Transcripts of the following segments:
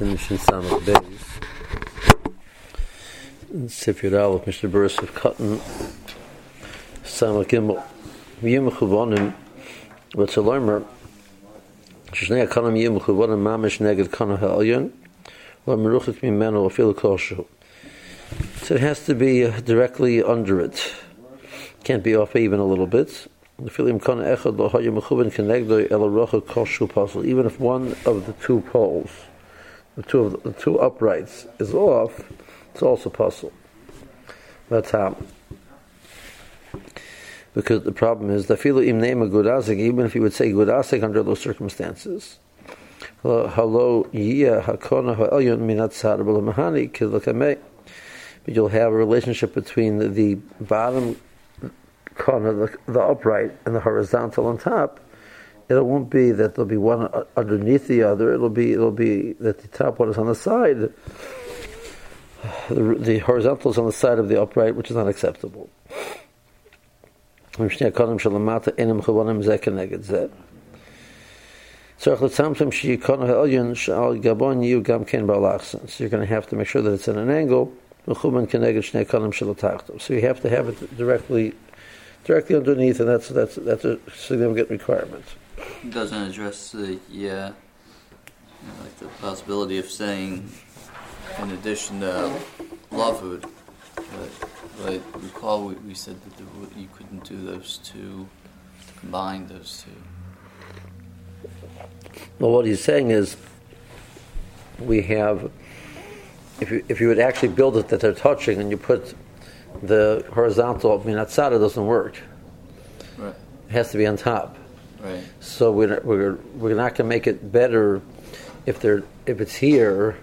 Mishnah Brurah of Cotton, Samach Gimel, Yim Chubonim, what's a loimer? Shnei Akanam Yim Chubonim Mamish Neged Kanah Ha'alyon, La Meruchik Mimeno Afil Koshu. So it has to be directly under it. Can't be off even a little bit. Even if one of the two poles, the two uprights is off, it's also puzzle. That's how. Because the problem is that even if you would say gud asik under those circumstances, but you'll have a relationship between the bottom corner, the upright, and the horizontal on top. It won't be that there'll be one underneath the other. It'll be that the top one is on the side. The horizontal is on the side of the upright, which is unacceptable. So you're going to have to make sure that it's at an angle. So you have to have it directly underneath, and that's a significant requirement. It doesn't address the possibility of saying, in addition to lavud, but recall we said that you couldn't do those two, combine those two. Well, what he's saying is, we have, if you would actually build it that they're touching, and you put the horizontal Min HaTzad doesn't work. Right. It has to be on top. Right. So we're not going to make it better if it's here.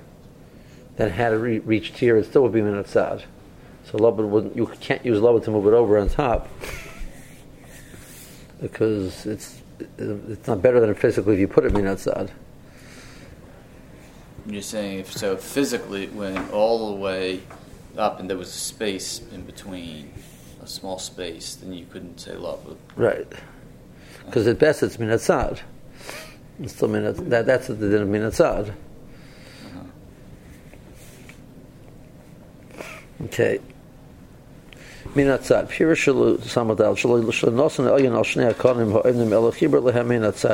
Then had it reached here, it still would be Min HaTzad. So you can't use Lubbock to move it over on top because it's not better than physically if you put it Min HaTzad. You're saying so physically it went all the way up and there was a space in between, a small space, then you couldn't say love. Right. Because at best it's Min HaTzad. It's still Min HaTzad. That's the din of Min HaTzad. Okay. Min HaTzad.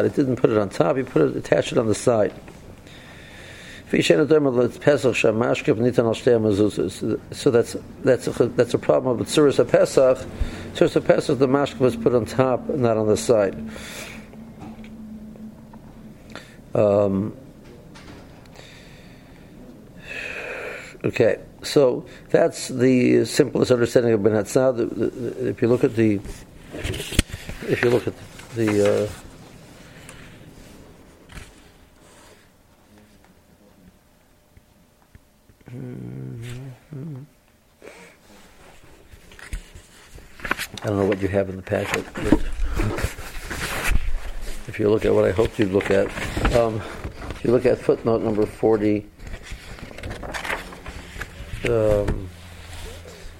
It didn't put it on top, attached it on the side. So that's a problem with Tzuras HaPesach. Tzuras HaPesach, the mashkof was put on top, not on the side. Okay, so that's the simplest understanding of Min HaTzad. If you look at the I don't know what you have in the packet, but if you look at what I hoped you'd look at, if you look at footnote number 40, 9,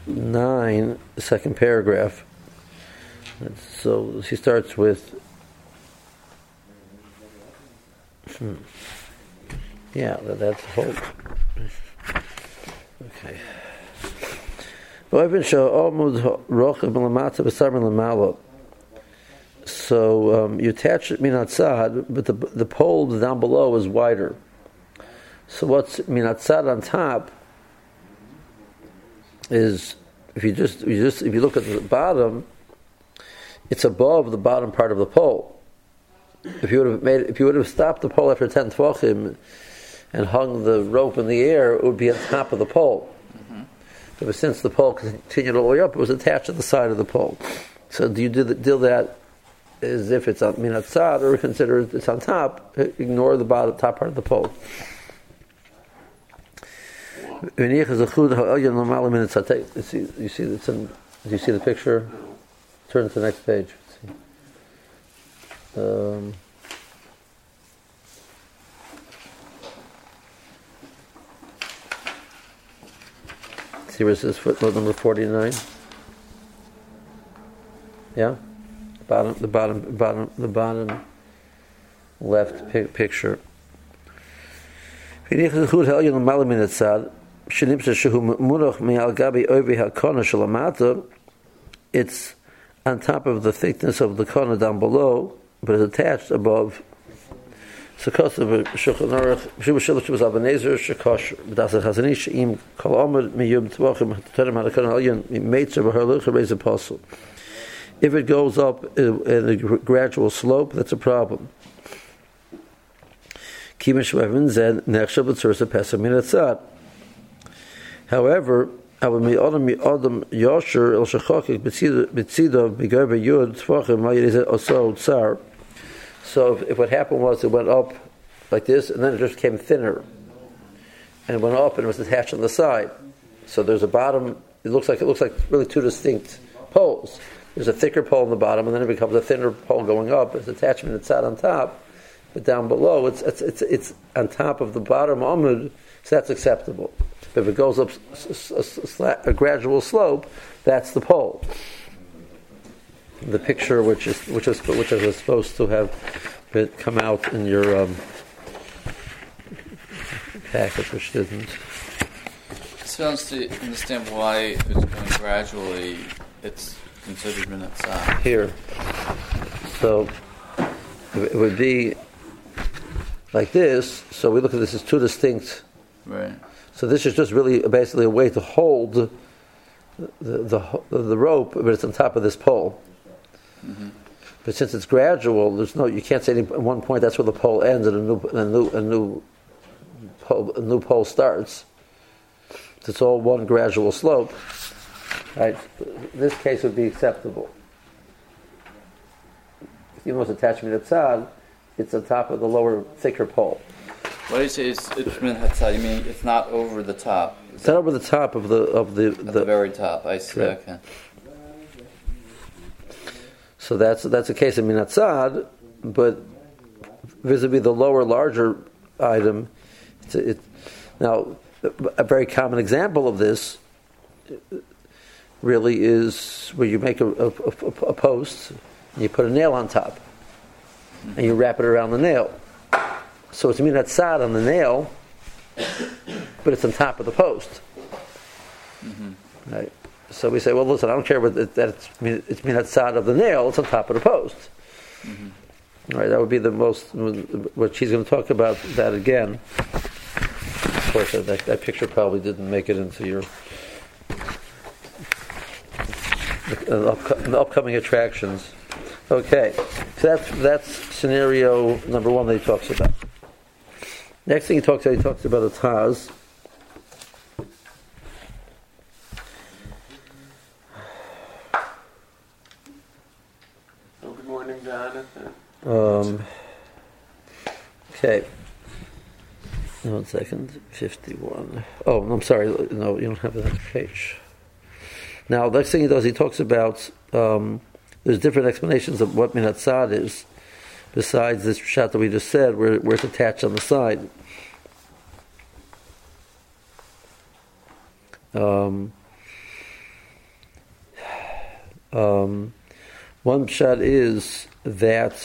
the second paragraph. So he starts with yeah, that's hope. Okay. So you attach it Min HaTzad, but the pole down below is wider. So what's Min HaTzad on top is if you look at the bottom, it's above the bottom part of the pole. If you would have stopped the pole after 10 tefachim and hung the rope in the air, it would be on top of the pole. Mm-hmm. But since the pole continued all the way up, it was attached to the side of the pole. So do you deal that as if it's on Min HaTzad, or consider it's on top, ignore the bottom top part of the pole. Do you see the picture? Turn to the next page. See where it says footnote number 49? Yeah? The bottom left picture. It's on top of the thickness of the corner down below, but it's attached above. If it goes up in a gradual slope, that's a problem. However, so if what happened was it went up like this, and then it just became thinner, and it went up and it was attached on the side. So there's a bottom. It looks like really two distinct poles. There's a thicker pole on the bottom, and then it becomes a thinner pole going up. It's attachment inside on top, but down below it's on top of the bottom amud, so that's acceptable. But if it goes up a gradual slope, that's the pole. The picture which is supposed to have come out in your package, which didn't. It's found to understand why if it's going gradually, it's considered minutes out. Here. So it would be like this, so we look at this as two distinct. Right. So this is just really basically a way to hold the rope, but it's on top of this pole. Mm-hmm. But since it's gradual, you can't say at one point that's where the pole ends and a new pole starts. It's all one gradual slope. Right? This case would be acceptable. Even with attachment HaTzad, it's on top of the lower, thicker pole. What do you say? It's Min HaTzad. You mean it's not over the top? It's not over the top of the very top. I see. Right. Okay. So that's a case of Min HaTzad, but vis-a-vis the larger item. Now, a very common example of this really is where you make a post, and you put a nail on top, and you wrap it around the nail. So it's Min HaTzad on the nail, but it's on top of the post. Mm-hmm. Right. So we say, well, listen, I don't care that it's Min HaTzad of the nail, it's on top of the post. Mm-hmm. Right, that would be the most, what she's going to talk about that again. Of course, that picture probably didn't make it into your the upcoming attractions. Okay, so that's scenario number one that he talks about. Next thing he talks about a Taz. Okay. 1 second. 51. Oh, I'm sorry. No, you don't have that page. Now, the next thing he does, he talks about there's different explanations of what Min HaTzad is, besides this shot that we just said, where it's attached on the side. One shot is that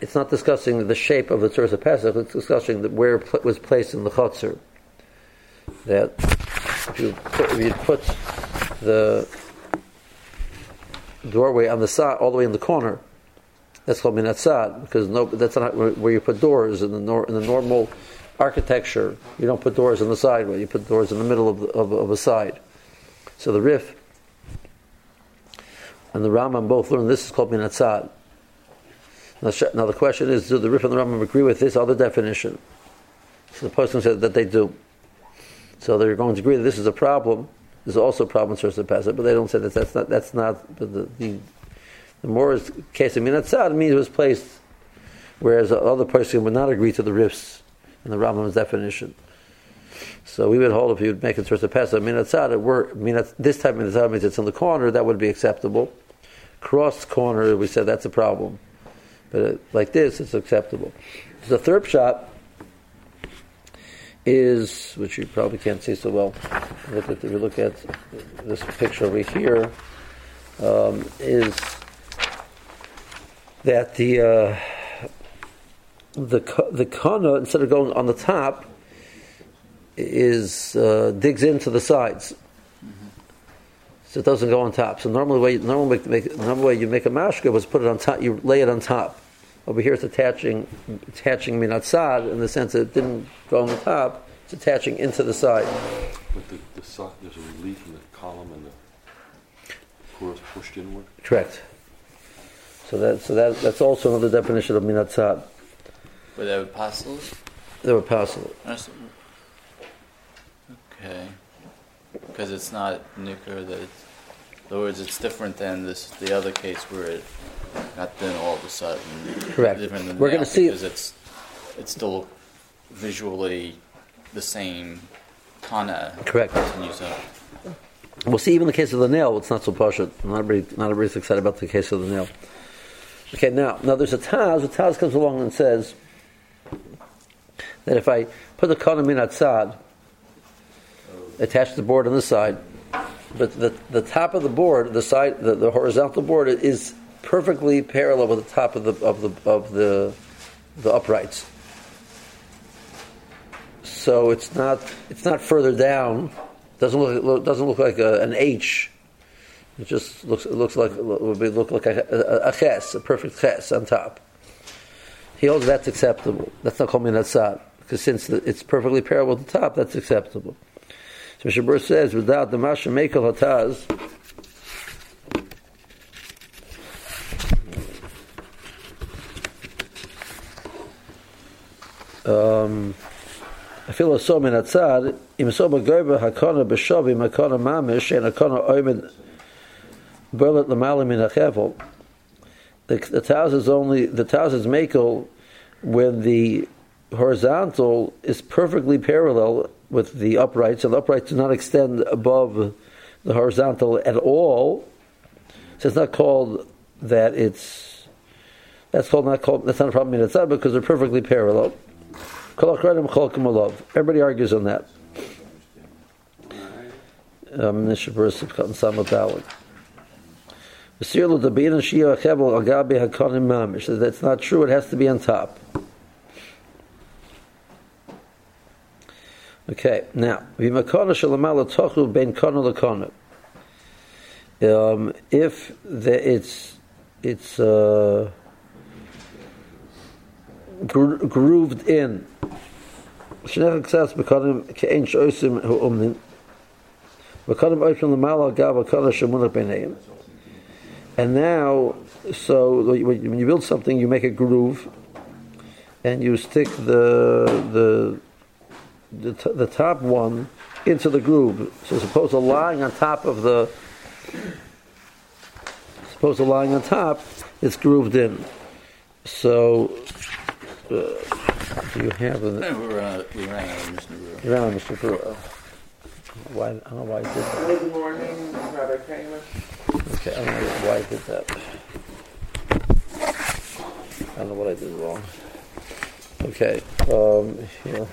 it's not discussing the shape of the Tzuras HaPesach, it's discussing where it was placed in the chotzer. That if you put the doorway on the side, all the way in the corner, that's called Min HaTzad, because that's not where you put doors in the normal architecture. You don't put doors on the sideway; you put doors in the middle of a side. So the Rif and the Rambam both learned this is called Min HaTzad. Now the question is: do the Rif and the Rambam agree with this other definition? So the Poskim said that they do. So they're going to agree that this is a problem. There's also a problem in Tzuras HaPesach, but they don't say that that's not the more case of Min HaTzad means it was placed, whereas the other person would not agree to the Rif's and the Rambam's definition. So we would hold if you would make it Tzuras HaPesach Min HaTzad, this type of Min HaTzad means it's in the corner, that would be acceptable. Cross corner, we said that's a problem. But like this, it's acceptable. The third shot is, which you probably can't see so well, if you look at this picture over here, is that the kana, instead of going on the top, is digs into the sides, so it doesn't go on top. So normally you make a mashkof was put it on top. You lay it on top. Over here, it's attaching min HaTzad in the sense that it didn't go on the top. It's attaching into the side. But the side, there's a relief in the column and the core is pushed inward. Correct. So that's also another definition of min HaTzad. Were they apostles? They were apostles. Okay. Because it's not nicker that. In other words, it's different than the other case where it not then all of a sudden. Correct. Different than we're going to see because it's still visually the same kana. Correct. We'll see even the case of the nail. It's not so pashut. Not everybody's excited about the case of the nail. Okay. Now there's a Taz. The Taz comes along and says that if I put the kana min HaTzad, attach the board on the side. But the top of the board, the side, the horizontal board is perfectly parallel with the top of the uprights. So it's not further down. Doesn't look like an H. It just looks like a ches, a perfect ches on top. He holds that's acceptable. That's not called min HaTzad, because since it's perfectly parallel with the top, that's acceptable. So Mishnah Brurah says, without the Masha Mekel HaTaz, I feel so min HaTzad, im so b'goyba hakona b'shovim hakona mamish and hakona oimed berlet l'mali min ha-kevel. The Taz is only, the Taz is Mekel when the horizontal is perfectly parallel with the uprights, and the uprights do not extend above the horizontal at all. So it's not called that. That's not a problem in HaTzad because they're perfectly parallel. Everybody argues on that. Mishnah Brurah Samad. That's not true. It has to be on top. Okay, now if it's grooved in, and now, so when you build something, you make a groove, and you stick the top one into the groove. So suppose lying on top, it's grooved in. So do you have a? We ran out of Mishnah Brurah. You ran out of Mishnah Brurah. Why? I don't know why I did that. Good morning, Rabbi Kramer. Okay, I don't know why I did that. I don't know what I did wrong. Okay, here.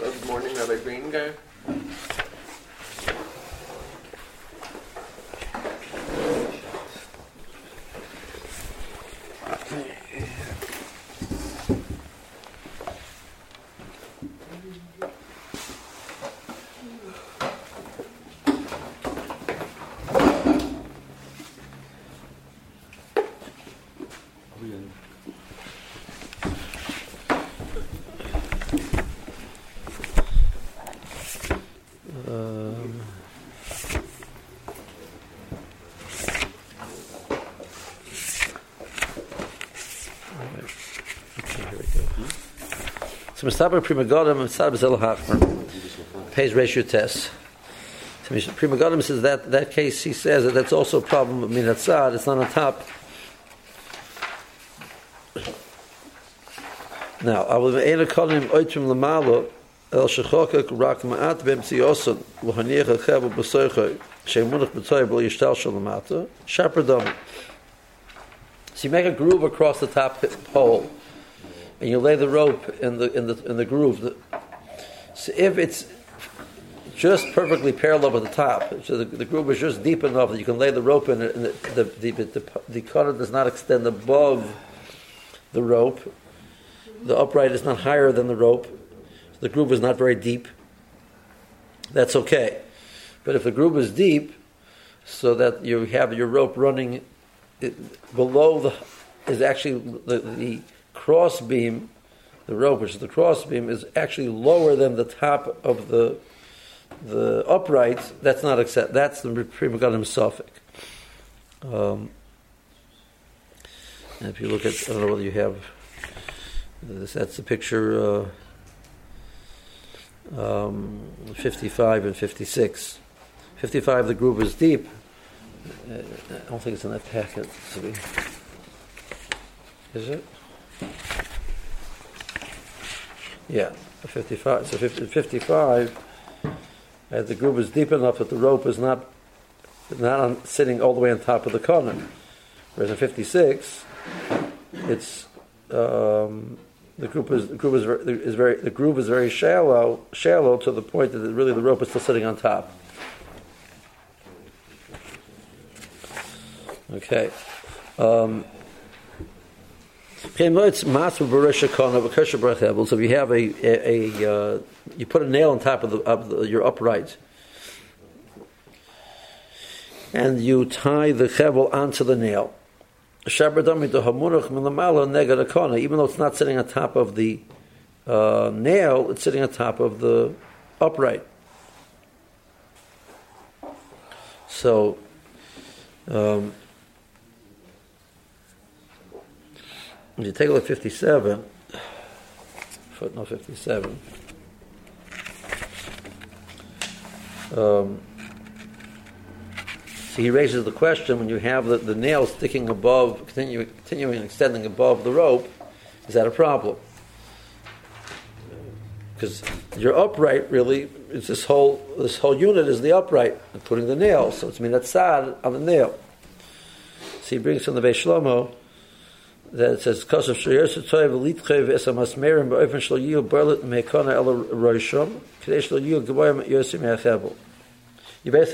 Good morning, Rabbi Green guy. So Mishnah Pri Megadim pays ratio test. So Pri Megadim says that case he says that's also a problem of min HaTzad. It's not on top. Now so you make a groove across the top pole, and you lay the rope in the groove. So if it's just perfectly parallel with the top. So the groove is just deep enough that you can lay the rope in it, and the cutter does not extend above the rope. The upright is not higher than the rope. So the groove is not very deep. That's okay. But if the groove is deep, so that you have your rope running below the, is actually the cross beam, the rope, which is the cross beam, is actually lower than the top of the upright. That's not accept. That's the Pri Megadim Suffolk. And if you look at, I don't know whether you have this. That's the picture 55 and 56. 55, the groove is deep. I don't think it's in that packet. Is it? Yeah, 55. So 55, the groove is deep enough that the rope is not sitting all the way on top of the corner. Whereas in 56, it's the groove is very shallow to the point that really the rope is still sitting on top. Okay. So if you have you put a nail on top of your upright, and you tie the kevel onto the nail. Even though it's not sitting on top of the nail, it's sitting on top of the upright. So. If you take a look at 57, footnote 57, so he raises the question, when you have the nail sticking above, continuing and extending above the rope, is that a problem? Because your upright really, it's this whole unit is the upright, including the nail, so it's min HaTzad on the nail. So he brings from the Beis Shlomo, that it says you basically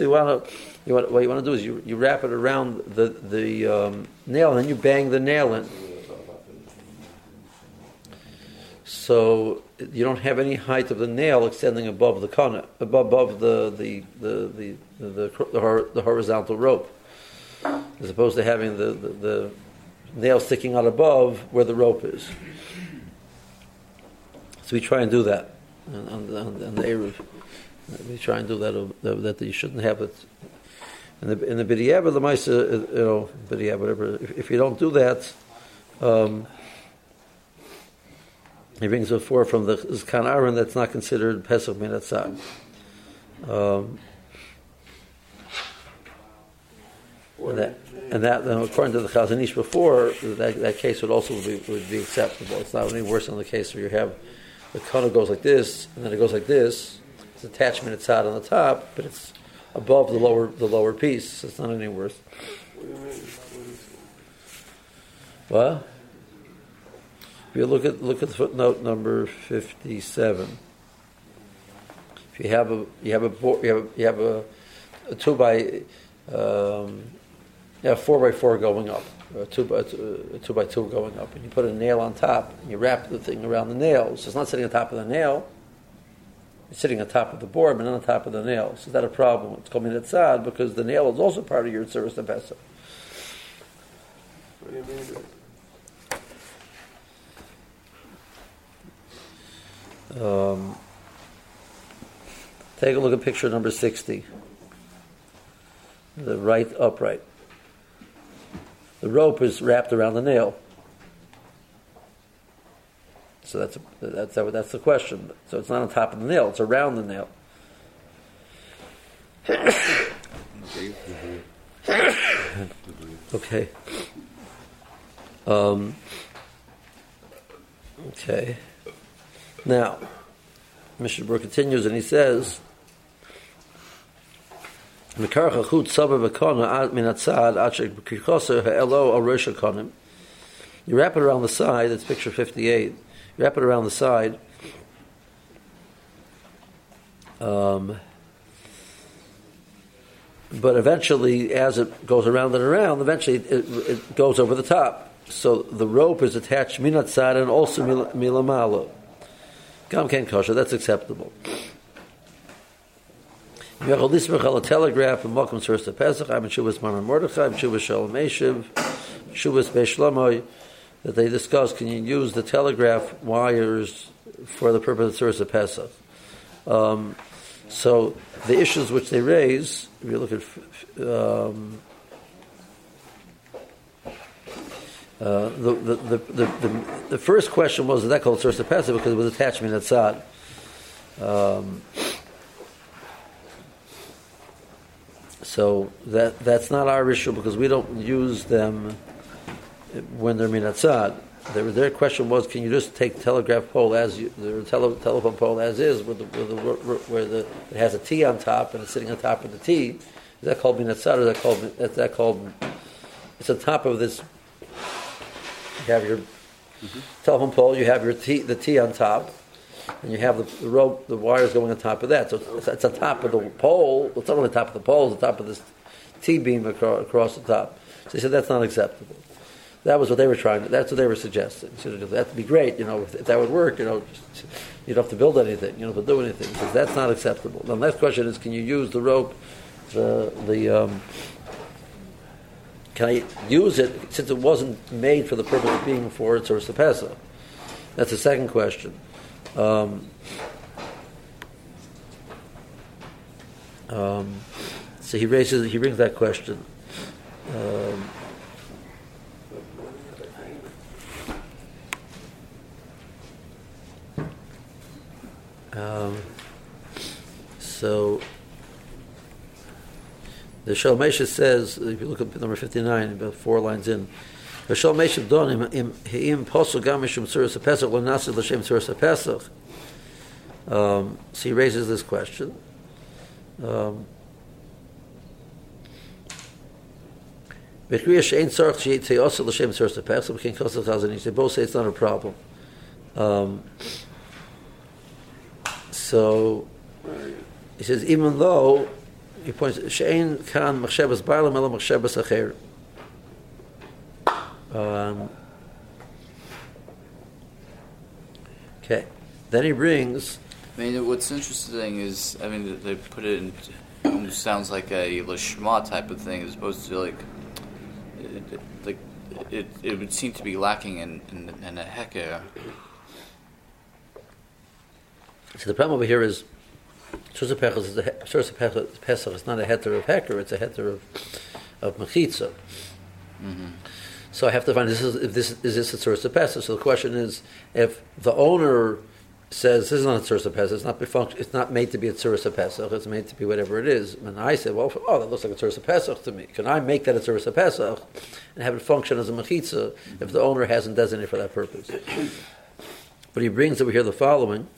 what you want to do is you wrap it around the nail, and then you bang the nail in, so you don't have any height of the nail extending above the corner, above the horizontal rope, as opposed to having the nail sticking out above where the rope is. So we try and do that on the Eruv. We try and do that you shouldn't have it in the b'diavad, the ma'isa, b'diavad, whatever. If you don't do that, he brings it forth from the Zekan Aharon, that's not considered Pesach min HaTzad. And that, according to the Chazon Ish before, that case would also be acceptable. It's not any worse than the case where you have the corner goes like this, and then it goes like this. It's attachment, it's out on the top, but it's above the lower piece. So it's not any worse. Well, if you look at the footnote number 57. If you have a 2 by 4x4 going up, or a two by two going up, and you put a nail on top, and you wrap the thing around the nail. So it's not sitting on top of the nail; it's sitting on top of the board, but not on top of the nail. So is that a problem? It's called min HaTzad because the nail is also part of your Tzuras HaPesach. What do you mean? Take a look at picture number 60. The right upright. The rope is wrapped around the nail, so that's the question. So it's not on top of the nail; it's around the nail. Okay. Okay. Now, Mishnah Brurah continues, and he says, you wrap it around the side. That's picture 58. You wrap it around the side. but eventually, as it goes around and around, eventually it goes over the top. So the rope is attached min hatzad and also milamalo. Gam ken kosher, that's acceptable. You have a telegraph and welcome to Tzuras HaPesach. I'm in Shuvas Maran Mordechai, I'm Shuvas Shalom Eshiv, Shuvas Beis Shlomo, that they discuss, can you use the telegraph wires for the purpose of Tzuras HaPesach? So the issues which they raise, if you look at the first question was that called Tzuras HaPesach because it was attached min hatzad. So that's not our issue because we don't use them when they're min hatzad. Their question was, can you just take telegraph pole as you, the telephone pole as is, where it has a T on top and it's sitting on top of the T? Is that called min hatzad? Or is that called? It's on top of this. You have your telephone pole. You have your T, the T on top, and you have the rope, the wires going on top of that. So it's on top of the pole. It's not on the top of the pole. It's on top of this T beam across the top. So they said that's not acceptable. That was what they were trying. That's what they were suggesting. So that'd be great, if that would work, you don't have to build anything, but do anything. Because that's not acceptable. The next question is, can you use the rope? Can I use it since it wasn't made for the purpose of being for its Tzuras HaPesach? That's the second question. So he brings that question. So the Shalmesha says, if you look at number 59, about 4 lines in, the Shalmesha don him posul gamishum Tzuras HaPesach l'nasid l'shem Tzuras HaPesach. So he raises this question. They both say it's not a problem. So he says, even though he points, she'ein kan machshevas baalim ela machshevas acher. Okay, then he brings. What's interesting is, they put it in. It almost sounds like a lishma type of thing, as opposed to it would seem to be lacking in a heker. So the problem over here is, Tzuras HaPesach is not a heter of heker; it's a heter of mechitza. Mm-hmm. So I have to find is this a Tzuras HaPesach. So the question is, if the owner says this is not a Tzuras HaPesach, it's not made to be a Tzuras HaPesach; it's made to be whatever it is. And I said, that looks like a Tzuras HaPesach to me. Can I make that a Tzuras HaPesach and have it function as a mechitza if the owner hasn't designated for that purpose? But he brings over here the following.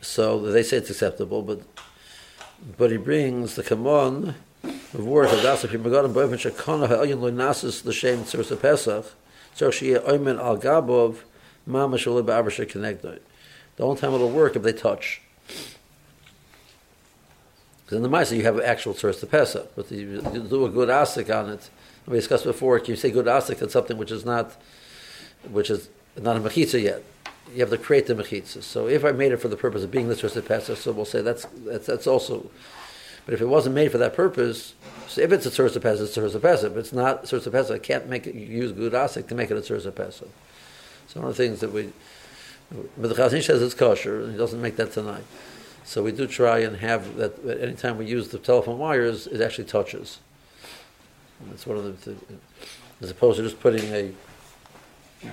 So they say it's acceptable, but he brings the command of words of Pri Megadim boyfriend shakana ha'elyon lo nasus l'shem Tzuras HaPesach so she'e oymen al gabov mamash lo ba'aver she'kenegdoi. The only time it'll work if they touch. Because in the Ma'aseh you have actual Tzuras HaPesach, but you do a gud asik on it. We discussed before. Can you say gud asik on something which is not a mechitza yet? You have to create the mechitza. So if I made it for the purpose of being the Tzuras HaPesach, so we'll say that's also. But if it wasn't made for that purpose, so if it's a Tzuras HaPesach, it's a Tzuras HaPesach. If it's not Tzuras HaPesach, I can't make it, use gud asik to make it a Tzuras HaPesach. So one of the things that but the Chazon Ish says it's kosher, and he doesn't make that tonight. So we do try and have that, any time we use the telephone wires, it actually touches. And that's one of the, as opposed to just putting a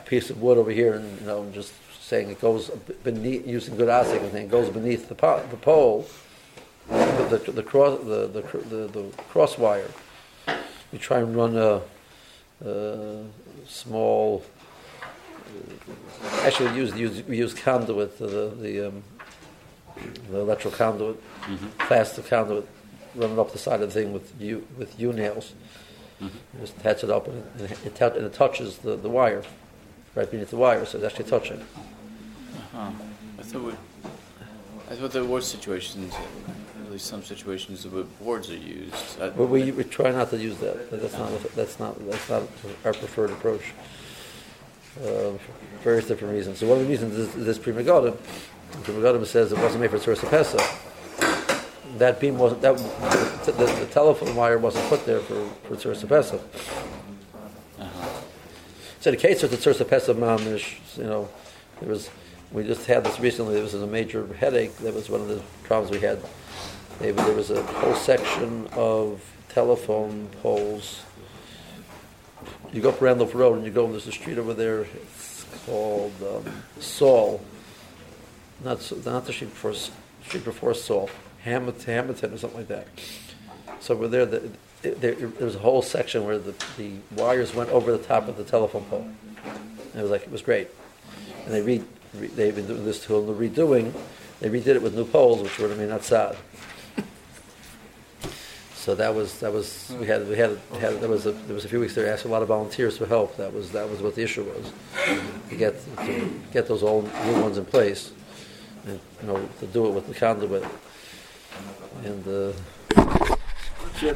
piece of wood over here and, just saying it goes beneath, using gud asik and saying it goes beneath the pole, the cross wire. You try and run a small. Actually, we use conduit, the electrical conduit, plastic conduit, run it up the side of the thing with U nails. Mm-hmm. Just attach it up and it touches the wire, right beneath the wire, so it's actually touching. I thought there were situations Usually, some situations where boards are used. But we try not to use that. That's not our preferred approach. For various different reasons. So one of the reasons is this Pri Megadim. Pri Megadim says it wasn't made for Tzuras HaPesach. That beam wasn't that the telephone wire wasn't put there for Tzuras HaPesach. So the case of the Tzuras HaPesach mamish, there was. We just had this recently. This was a major headache. That was one of the problems we had. There was a whole section of telephone poles. You go up Randolph Road and you go, and there's a street over there. It's called Saul. Not the street before Saul. Hamilton or something like that. So over there, there was a whole section where the wires went over the top of the telephone pole. And it was great. And they've been doing this till the redoing. They redid it with new poles, which were the Min HaTzad. So that was there was a few weeks there. I asked a lot of volunteers for help. That was what the issue was, to get those old new ones in place, and to do it with the conduit and.